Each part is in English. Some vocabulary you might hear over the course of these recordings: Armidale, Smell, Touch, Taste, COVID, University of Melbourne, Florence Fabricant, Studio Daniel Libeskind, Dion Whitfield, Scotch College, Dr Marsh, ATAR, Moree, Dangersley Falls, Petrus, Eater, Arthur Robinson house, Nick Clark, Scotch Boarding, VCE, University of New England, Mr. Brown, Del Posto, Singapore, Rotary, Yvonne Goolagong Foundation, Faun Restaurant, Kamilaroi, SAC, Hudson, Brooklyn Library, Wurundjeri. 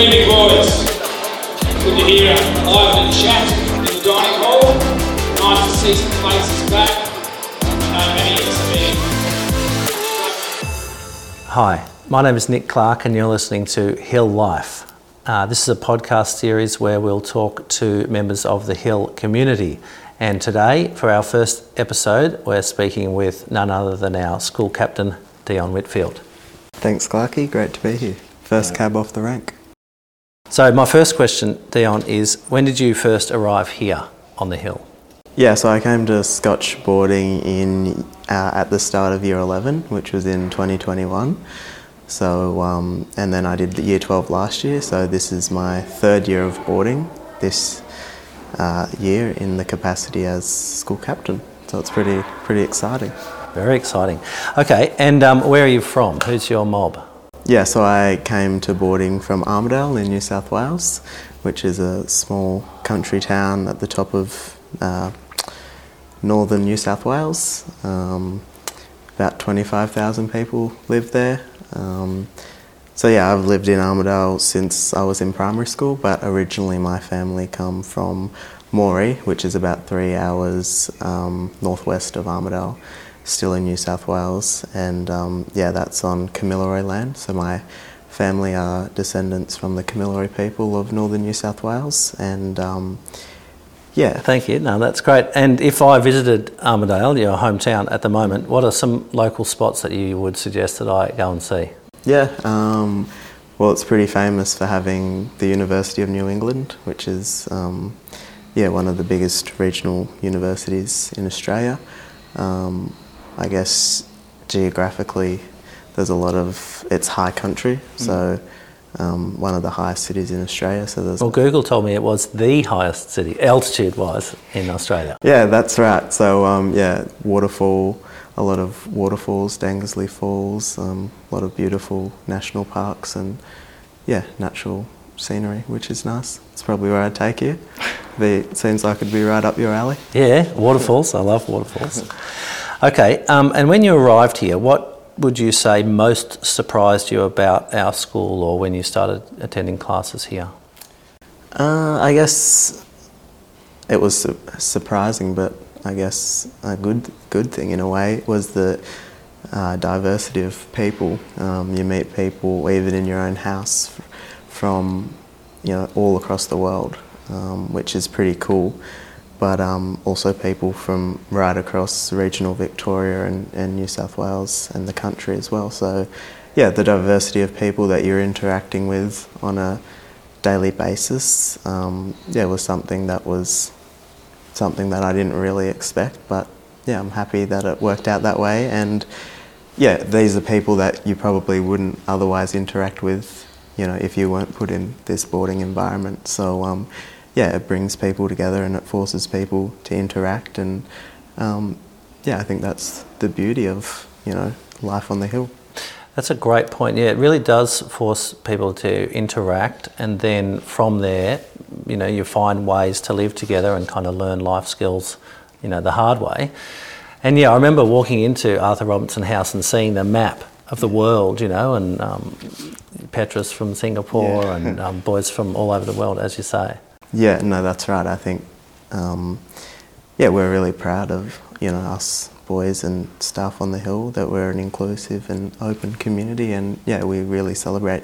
Evening, boys. Good to hear a lively chat in the dining hall. Nice to see some faces back. Many of us are meeting. Hi, my name is Nick Clark, and you're listening to Hill Life. This is a podcast series where we'll talk to members of the Hill community. And today, for our first episode, we're speaking with none other than our school captain, Dion Whitfield. Thanks, Clarky. Great to be here. First cab off the rank. So my first question, Dion, is when did you first arrive here on the Hill? Yeah, so I came to Scotch Boarding in at the start of Year 11, which was in 2021. So, and then I did the Year 12 last year, so this is my third year of boarding this year in the capacity as school captain. So it's pretty exciting. Very exciting. Okay, and where are you from? Who's your mob? Yeah, so I came to boarding from Armidale in New South Wales, which is a small country town at the top of northern New South Wales. About 25,000 people live there. So yeah, I've lived in Armidale since I was in primary school, but originally my family come from Moree, which is about 3 hours northwest of Armidale. Still in New South Wales, and yeah, that's on Kamilaroi land. So my family are descendants from the Kamilaroi people of northern New South Wales, and yeah. Thank you. No, that's great. And if I visited Armidale, your hometown at the moment, what are some local spots that you would suggest that I go and see? Yeah, well, it's pretty famous for having the University of New England, which is yeah, one of the biggest regional universities in Australia. I guess geographically there's a lot of, it's high country, so one of the highest cities in Australia. So there's. Well, Google told me it was the highest city, altitude-wise, in Australia. Yeah, that's right. So yeah, waterfall, a lot of waterfalls, Dangersley Falls, a lot of beautiful national parks and yeah, natural scenery, which is nice. It's probably where I'd take you. It seems like it'd be right up your alley. Yeah, waterfalls. I love waterfalls. Okay, and when you arrived here, what would you say most surprised you about our school or when you started attending classes here? I guess it was surprising, but I guess a good thing in a way was the diversity of people. You meet people even in your own house from, you know, all across the world. Which is pretty cool, but also people from right across regional Victoria and New South Wales and the country as well. So yeah, the diversity of people that you're interacting with on a daily basis yeah, was something that I didn't really expect, but yeah, I'm happy that it worked out that way. And yeah, these are people that you probably wouldn't otherwise interact with, you know, if you weren't put in this boarding environment. So yeah, it brings people together and it forces people to interact, and yeah, I think that's the beauty of, you know, life on the Hill. That's a great point. Yeah, it really does force people to interact, and then from there, you know, you find ways to live together and kind of learn life skills, you know, the hard way. And yeah, I remember walking into Arthur Robinson house and seeing the map of the world, you know, and Petrus from Singapore, yeah. And boys from all over the world, as you say. Yeah, no, that's right. I think, yeah, we're really proud of, you know, us boys and staff on the Hill, that we're an inclusive and open community, and yeah, we really celebrate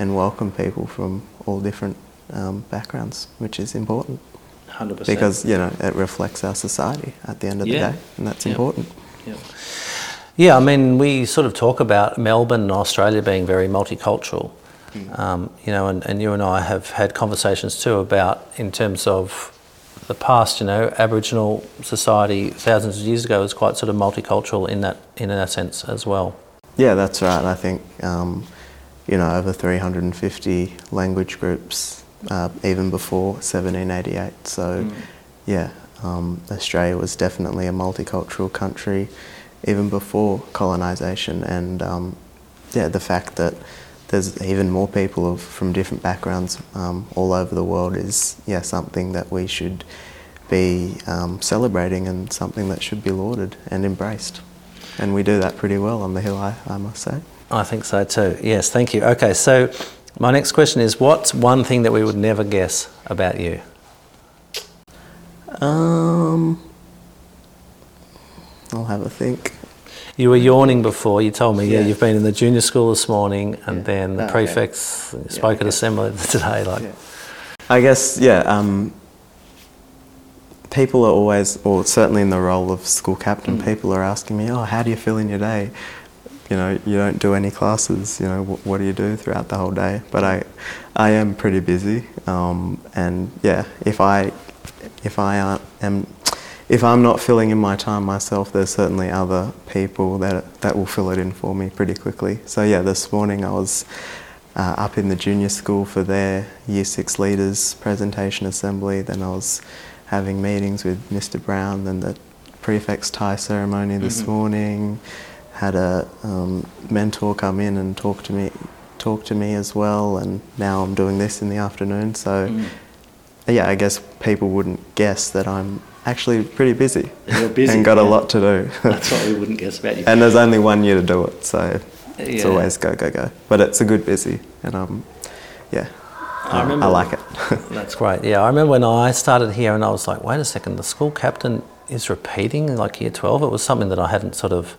and welcome people from all different backgrounds, which is important. 100%. Because, you know, it reflects our society at the end of the day, and that's important. Yeah. Yeah, I mean, we sort of talk about Melbourne and Australia being very multicultural, you know, and you and I have had conversations too about, in terms of the past, you know, Aboriginal society thousands of years ago was quite sort of multicultural in that sense as well. Yeah, that's right. I think, you know, over 350 language groups, even before 1788. So, yeah, Australia was definitely a multicultural country, even before colonisation, and yeah, the fact that there's even more people from different backgrounds all over the world is something that we should be celebrating, and something that should be lauded and embraced. And we do that pretty well on the Hill, I must say. I think so too, yes, thank you. Okay, so My next question is, what's one thing that we would never guess about you? I'll have a think. You were yawning before, you told me, yeah, you've been in the junior school this morning and then the prefects spoke at assembly today. I guess, people are always, or certainly in the role of school captain, people are asking me, how do you fill in your day? You know, you don't do any classes, you know, what do you do throughout the whole day? But I am pretty busy, and if I'm not filling in my time myself, there's certainly other people that will fill it in for me pretty quickly. So this morning I was up in the junior school for their Year 6 leaders presentation assembly, then I was having meetings with Mr. Brown, then the prefect's tie ceremony this morning, had a mentor come in and talk to me as well, and now I'm doing this in the afternoon. So I guess people wouldn't guess that I'm actually pretty busy, and got a lot to do. That's what we wouldn't guess about you. And there's only one year to do it, so it's always go. But it's a good busy, and I like it. That's great. Yeah, I remember when I started here and I was like, wait a second, the school captain is repeating like year 12. It was something that I hadn't sort of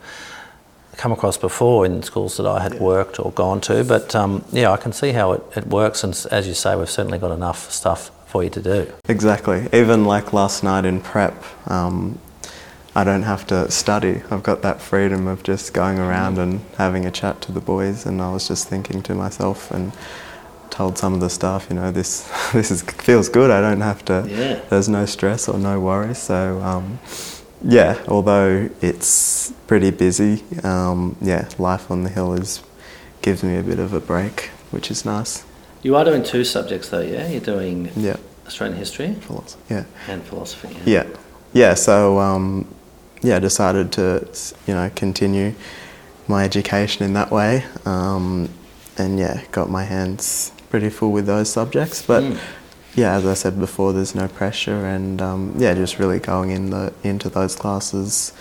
come across before in schools that I had worked or gone to, but I can see how it works, and as you say, we've certainly got enough stuff for you to do. Exactly. Even like last night in prep, I don't have to study. I've got that freedom of just going around and having a chat to the boys, and I was just thinking to myself and told some of the staff, you know, this feels good. I don't have to, there's no stress or no worries, so although it's pretty busy, life on the hill gives me a bit of a break, which is nice. You are doing two subjects though, yeah? You're doing Australian history, philosophy, and philosophy. So I decided to continue my education in that way, and got my hands pretty full with those subjects, but. As I said before, there's no pressure, and just really going into those classes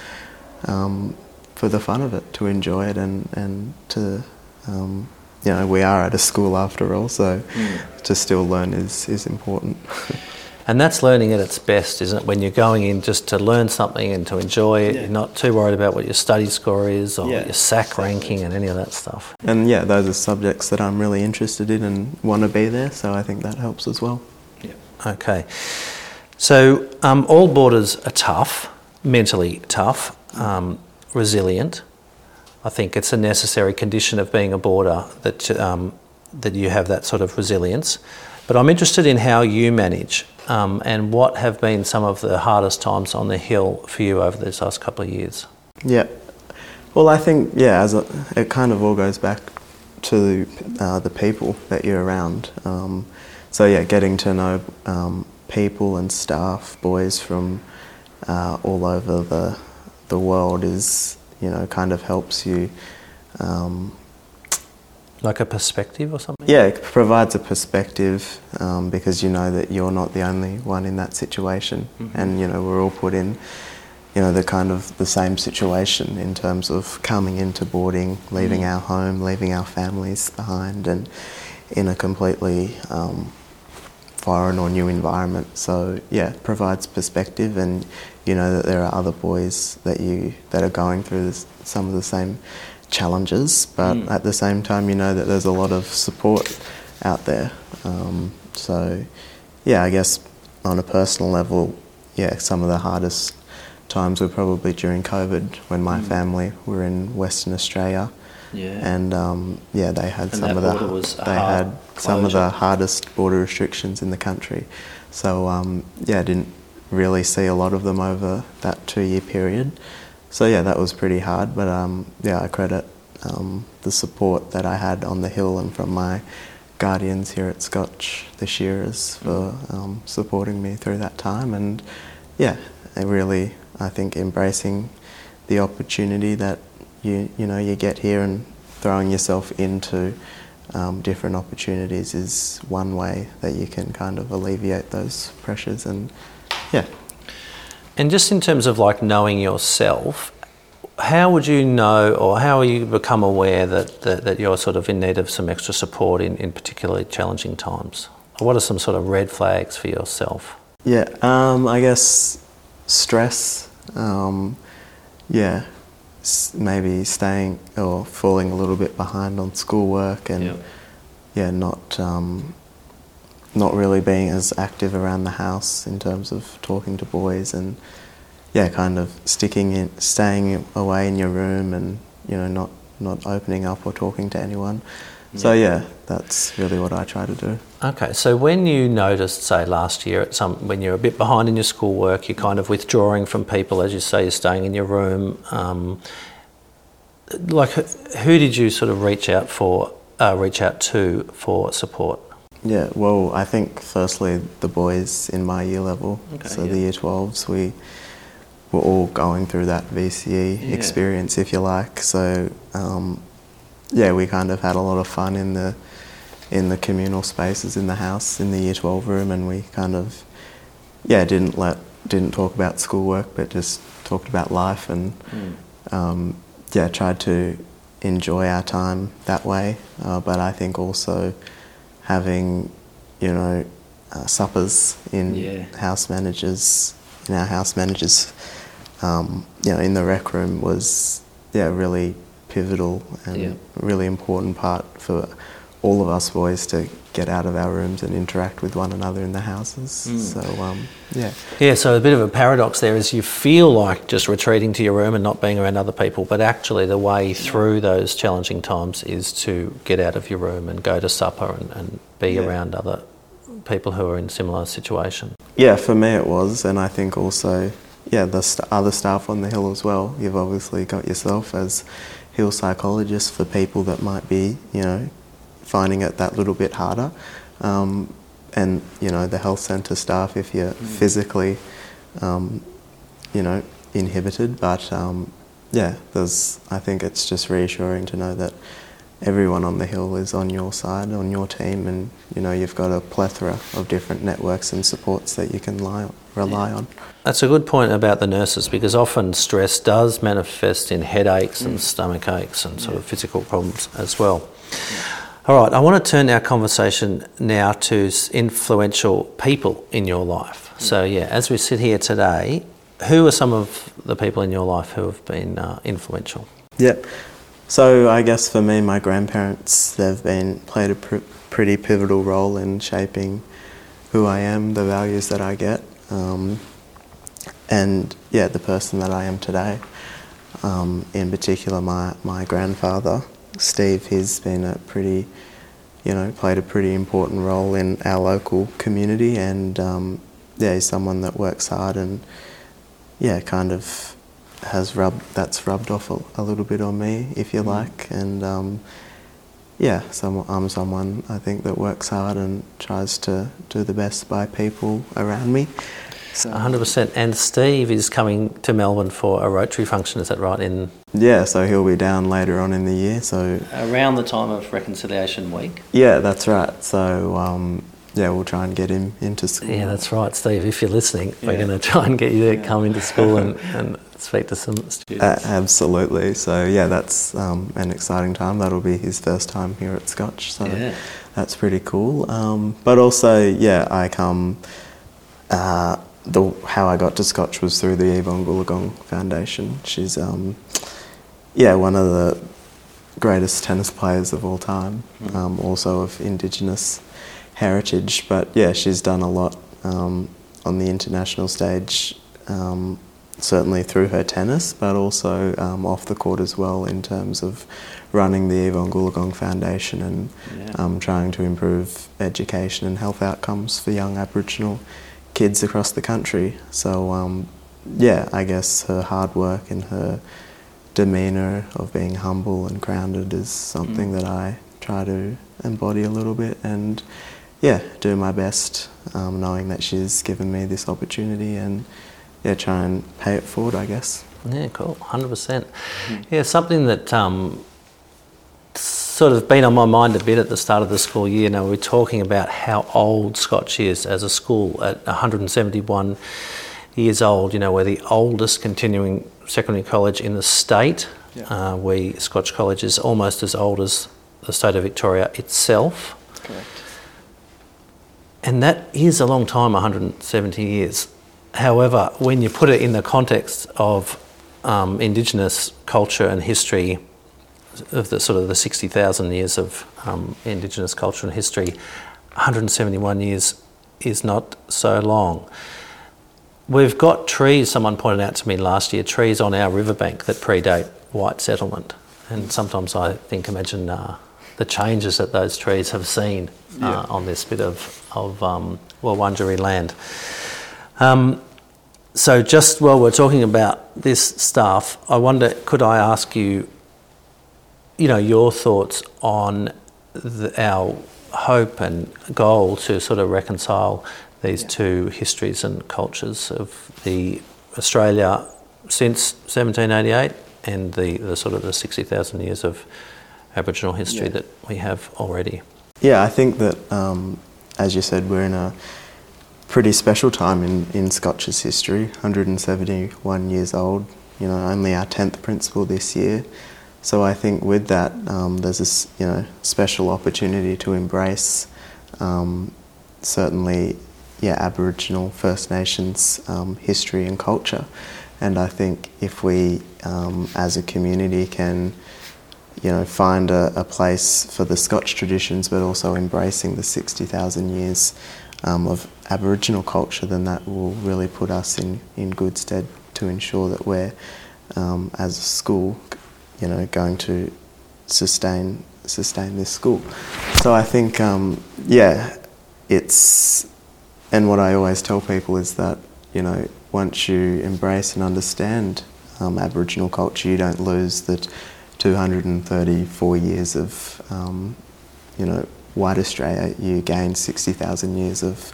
for the fun of it, to enjoy it, and to we are at a school after all, so to still learn is important. And that's learning at its best, isn't it? When you're going in just to learn something and to enjoy it, you're not too worried about what your study score is or your SAC ranking and any of that stuff. And those are subjects that I'm really interested in and want to be there, so I think that helps as well. Okay. So all boarders are tough, mentally tough, resilient. I think it's a necessary condition of being a boarder that you have that sort of resilience. But I'm interested in how you manage, and what have been some of the hardest times on the hill for you over these last couple of years? Yeah. Well, I think, it kind of all goes back to the people that you're around. Getting to know people and staff, boys from all over the world is, kind of helps you... like a perspective or something? Yeah, it provides a perspective, because you know that you're not the only one in that situation, and we're all put in the kind of the same situation in terms of coming into boarding, leaving our home, leaving our families behind, and in a completely foreign or new environment. So it provides perspective, and you know that there are other boys that are going through some of the same challenges, but at the same time you know that there's a lot of support out there, I guess on a personal level, some of the hardest times were probably during COVID, when my family were in Western Australia, and they had some of the hardest border restrictions in the country, so I didn't really see a lot of them over that 2-year period. So that was pretty hard, but I credit the support that I had on the hill and from my guardians here at Scotch, the Shearers, for supporting me through that time, and really, I think, embracing the opportunity that you get here and throwing yourself into different opportunities is one way that you can kind of alleviate those pressures. And just in terms of like knowing yourself, how would you know, or how will you become aware that you're sort of in need of some extra support in particularly challenging times? What are some sort of red flags for yourself? Yeah, I guess stress, maybe staying or falling a little bit behind on schoolwork and not really being as active around the house in terms of talking to boys and kind of staying away in your room and not opening up or talking to anyone. So that's really what I try to do. Okay, so when you noticed, say last year, when you're a bit behind in your schoolwork, you're kind of withdrawing from people, as you say, you're staying in your room. Who did you sort of reach out to for support? Yeah, well, I think firstly the boys in my year level, the year 12s, we were all going through that VCE experience, if you like. So. We kind of had a lot of fun in the communal spaces in the house in the Year 12 room, and we kind of didn't talk about schoolwork, but just talked about life and tried to enjoy our time that way. But I think also having suppers in our house managers, in the rec room was really pivotal and really important part for all of us boys to get out of our rooms and interact with one another in the houses. So, so a bit of a paradox there is you feel like just retreating to your room and not being around other people, but actually the way through those challenging times is to get out of your room and go to supper and be around other people who are in similar situation. Yeah, for me it was, and I think also, the other staff on the Hill as well. You've obviously got yourself as Hill psychologists for people that might be, finding it that little bit harder. And, the health centre staff, if you're physically, inhibited. But, I think it's just reassuring to know that everyone on the Hill is on your side, on your team, and, you've got a plethora of different networks and supports that you can rely on. That's a good point about the nurses, because often stress does manifest in headaches and stomach aches and sort of physical problems as well. Yeah. All right, I want to turn our conversation now to influential people in your life. Yeah. So, as we sit here today, who are some of the people in your life who have been influential? Yeah. So I guess for me, my grandparents, they've played a pretty pivotal role in shaping who I am, the values that I get, and the person that I am today. In particular, my grandfather, Steve, he's been played a pretty important role in our local community, and he's someone that works hard and kind of has rubbed off a little bit on me, if you like, and I'm someone I think that works hard and tries to do the best by people around me. So 100%. And Steve is coming to Melbourne for a Rotary function, is that right? So he'll be down later on in the year. So around the time of Reconciliation Week. Yeah, that's right. So we'll try and get him into school. Yeah, that's right, Steve. If you're listening, we're going to try and get you to come into school and speak to some students. Absolutely. So, that's an exciting time. That'll be his first time here at Scotch. So that's pretty cool. But also, I come... how I got to Scotch was through the Yvonne Goolagong Foundation. She's, one of the greatest tennis players of all time, also of Indigenous heritage, but she's done a lot on the international stage, certainly through her tennis, but also off the court as well, in terms of running the Yvonne Goolagong Foundation and trying to improve education and health outcomes for young Aboriginal kids across the country. So I guess her hard work and her demeanour of being humble and grounded is something that I try to embody a little bit, and do my best, knowing that she's given me this opportunity, and try and pay it forward, I guess. Yeah, cool, 100%. Yeah, something that sort of been on my mind a bit at the start of the school year. Now, we're talking about how old Scotch is as a school at 171 years old. We're the oldest continuing secondary college in the state. Yeah. Scotch College is almost as old as the state of Victoria itself. Correct. And that is a long time, 170 years. However, when you put it in the context of Indigenous culture and history, of the sort of the 60,000 years of Indigenous culture and history, 171 years is not so long. We've got trees, someone pointed out to me last year, trees on our riverbank that predate white settlement. And sometimes I think, imagine the changes that those trees have seen on this bit of Wurundjeri land. So just while we're talking about this stuff, I wonder, could I ask you, you know, your thoughts on our hope and goal to sort of reconcile these two histories and cultures of the Australia since 1788 and the sort of the 60,000 years of Aboriginal history that we have already. Yeah, I think that, as you said, we're in a pretty special time in Scotch's history, 171 years old, you know, only our 10th principal this year. So I think with that, there's this, you know, special opportunity to embrace certainly Aboriginal First Nations history and culture. And I think if we as a community can, you know, find a place for the Scotch traditions but also embracing the 60,000 years of Aboriginal culture, then that will really put us in good stead to ensure that we're as a school, you know, going to sustain this school. So I think it's, and what I always tell people is that, you know, once you embrace and understand Aboriginal culture, you don't lose the 234 years of, you know, white Australia. You gain 60,000 years of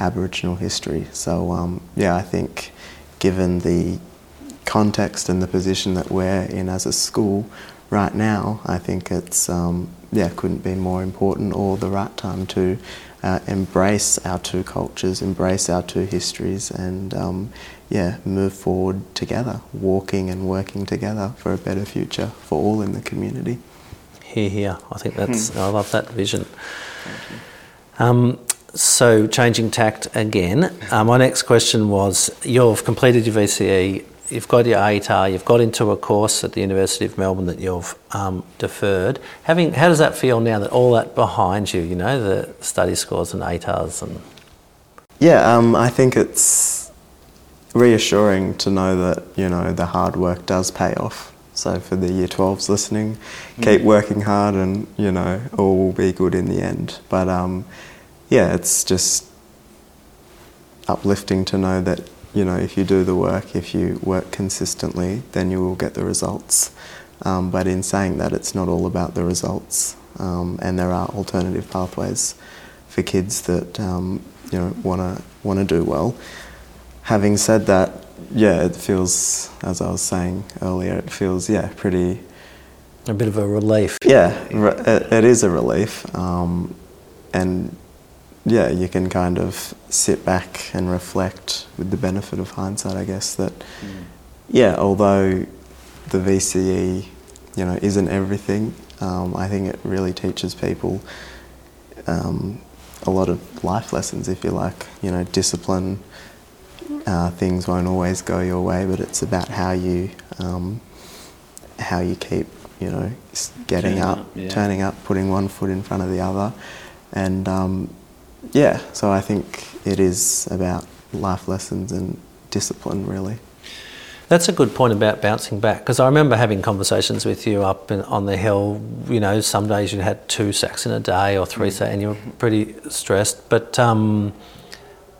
Aboriginal history. So, I think given the context and the position that we're in as a school right now, I think it's, couldn't be more important or the right time to embrace our two cultures, embrace our two histories, and move forward together, walking and working together for a better future for all in the community. Hear, hear. I think that's, I love that vision. Thank you. So changing tact again, my next question was, you've completed your VCE, you've got your ATAR, you've got into a course at the University of Melbourne that you've deferred. How does that feel now that all that behind you, you know, the study scores and ATARs? And I think it's reassuring to know that, you know, the hard work does pay off. So for the Year 12s listening, keep working hard and, you know, all will be good in the end. But, it's just uplifting to know that, you know, if you do the work, if you work consistently, then you will get the results. But in saying that, it's not all about the results. And there are alternative pathways for kids that, you know, want to do well. Having said that, it feels, as I was saying earlier, it feels, pretty... a bit of a relief. Yeah, it is a relief. And... yeah, you can kind of sit back and reflect with the benefit of hindsight, I guess, that, although the VCE, you know, isn't everything, I think it really teaches people a lot of life lessons, if you like. You know, discipline, things won't always go your way, but it's about how you keep, you know, getting up, turning up, putting one foot in front of the other. And... so I think it is about life lessons and discipline, really. That's a good point about bouncing back, because I remember having conversations with you up on the hill. You know, some days you had 2 sacks in a day or 3 sacks, and you were pretty stressed. But,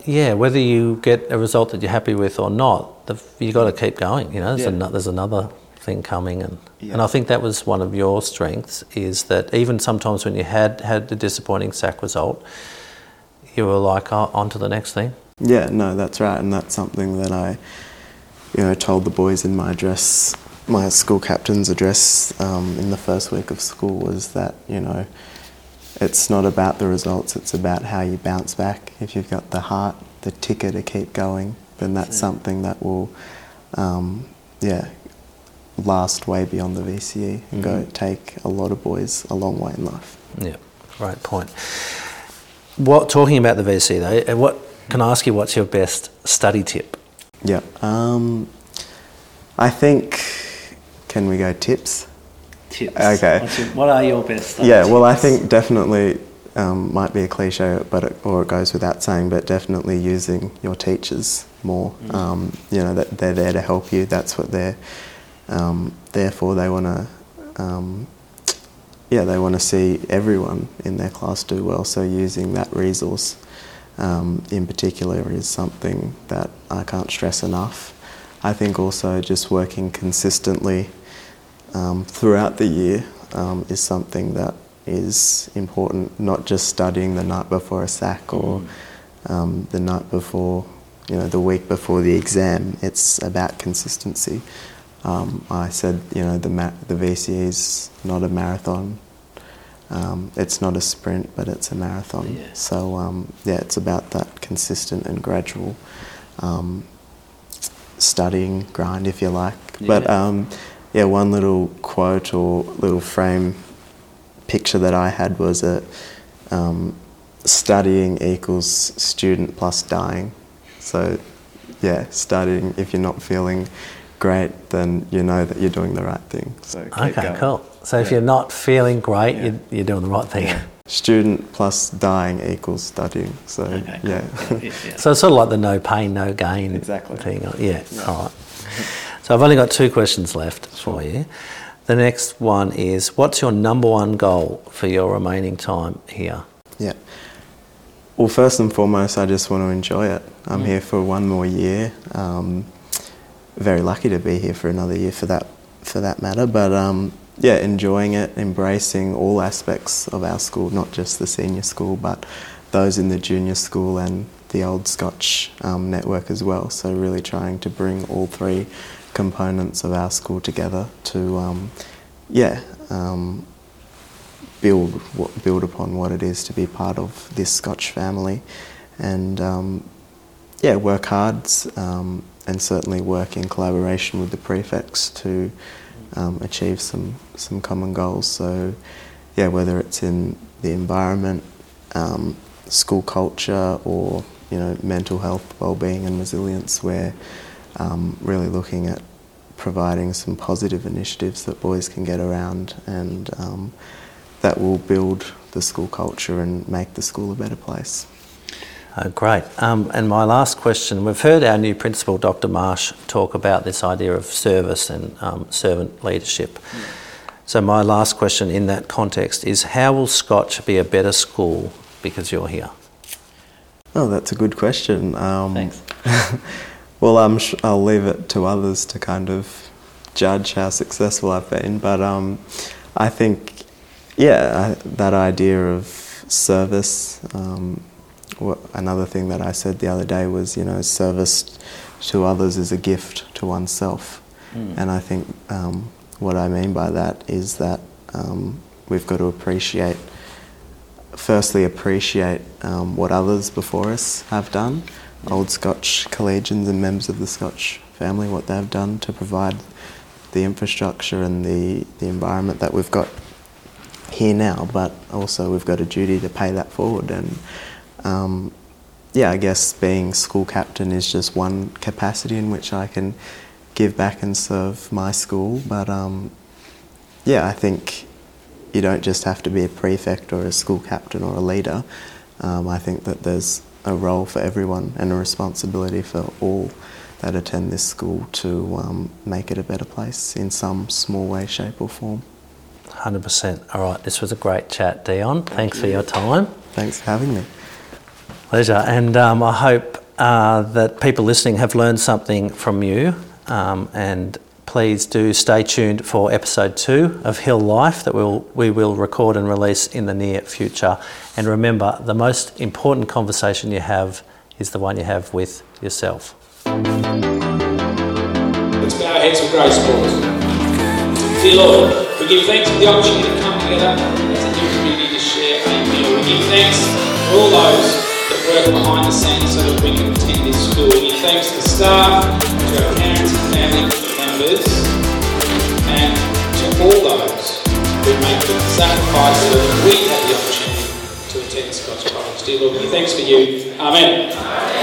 whether you get a result that you're happy with or not, you got to keep going. You know, there's another thing coming. And I think that was one of your strengths, is that even sometimes when you had the disappointing sack result, you were like, oh, on to the next thing. Yeah, no, that's right. And that's something that I, you know, told the boys in my address, my school captain's address in the first week of school, was that, you know, it's not about the results, it's about how you bounce back. If you've got the heart, the ticker to keep going, then that's something that will yeah, last way beyond the VCE and go take a lot of boys a long way in life. Yeah, right point. What, talking about the VCE though, what can I ask you, what's your best study tip? Yeah, I think, can we go tips? Tips. Okay. What are your best study tips? Yeah, well, I think definitely, might be a cliche, but it goes without saying, but definitely using your teachers more. You know, that they're there to help you. That's what they're there for. They want to, they want to see everyone in their class do well. So using that resource in particular is something that I can't stress enough. I think also just working consistently throughout the year is something that is important, not just studying the night before a SAC or the night before, you know, the week before the exam. It's about consistency. I said, you know, the VCE is not a marathon. It's not a sprint, but it's a marathon. Yeah. So, it's about that consistent and gradual studying grind, if you like. Yeah. But, one little quote or little frame picture that I had was that studying equals student plus dying. So, yeah, studying, if you're not feeling great, then you know that you're doing the right thing. So cool. So if you're not feeling great, you're doing the right thing. Yeah. Student plus dying equals studying. So, So it's sort of like the no pain, no gain thing. Yeah, all right. So I've only got two questions left for you. The next one is, what's your number one goal for your remaining time here? Yeah. Well, first and foremost, I just want to enjoy it. I'm here for one more year. Very lucky to be here for another year for that matter. But enjoying it, embracing all aspects of our school, not just the senior school, but those in the junior school and the old Scotch network as well. So really trying to bring all three components of our school together to build upon what it is to be part of this Scotch family, and work hard, and certainly work in collaboration with the prefects to achieve some common goals. So whether it's in the environment, school culture, or mental health, wellbeing and resilience, where really looking at providing some positive initiatives that boys can get around, and that will build the school culture and make the school a better place. Oh, great. And my last question, we've heard our new principal, Dr Marsh, talk about this idea of service and servant leadership. Yeah. So my last question in that context is, how will Scotch be a better school because you're here? Oh, that's a good question. Thanks. Well, I'll leave it to others to kind of judge how successful I've been, but I think, that idea of service, another thing that I said the other day was, service to others is a gift to oneself. And I think what I mean by that is that we've got to appreciate what others before us have done, old Scotch collegians and members of the Scotch family, what they've done to provide the infrastructure and the environment that we've got here now, but also we've got a duty to pay that forward. And I guess being school captain is just one capacity in which I can give back and serve my school, but I think you don't just have to be a prefect or a school captain or a leader. I think that there's a role for everyone and a responsibility for all that attend this school to make it a better place in some small way, shape or form. 100%. All right, this was a great chat, Dion. Thanks for your time. Thanks for having me. Pleasure. And I hope that people listening have learned something from you, and please do stay tuned for episode 2 of Hill Life that we will record and release in the near future. And remember, the most important conversation you have is the one you have with yourself. Let's bow our heads for grace, boys. Dear Lord, we give thanks for the opportunity to come together as a new community to share a meal. We give thanks for all those that work behind the scenes so that we can attend this school. We give thanks to the staff, to our parents and family. members, and to all those who make the sacrifice so that we have the opportunity to attend Scotch College. Dear Lord, we thanks for you. Amen.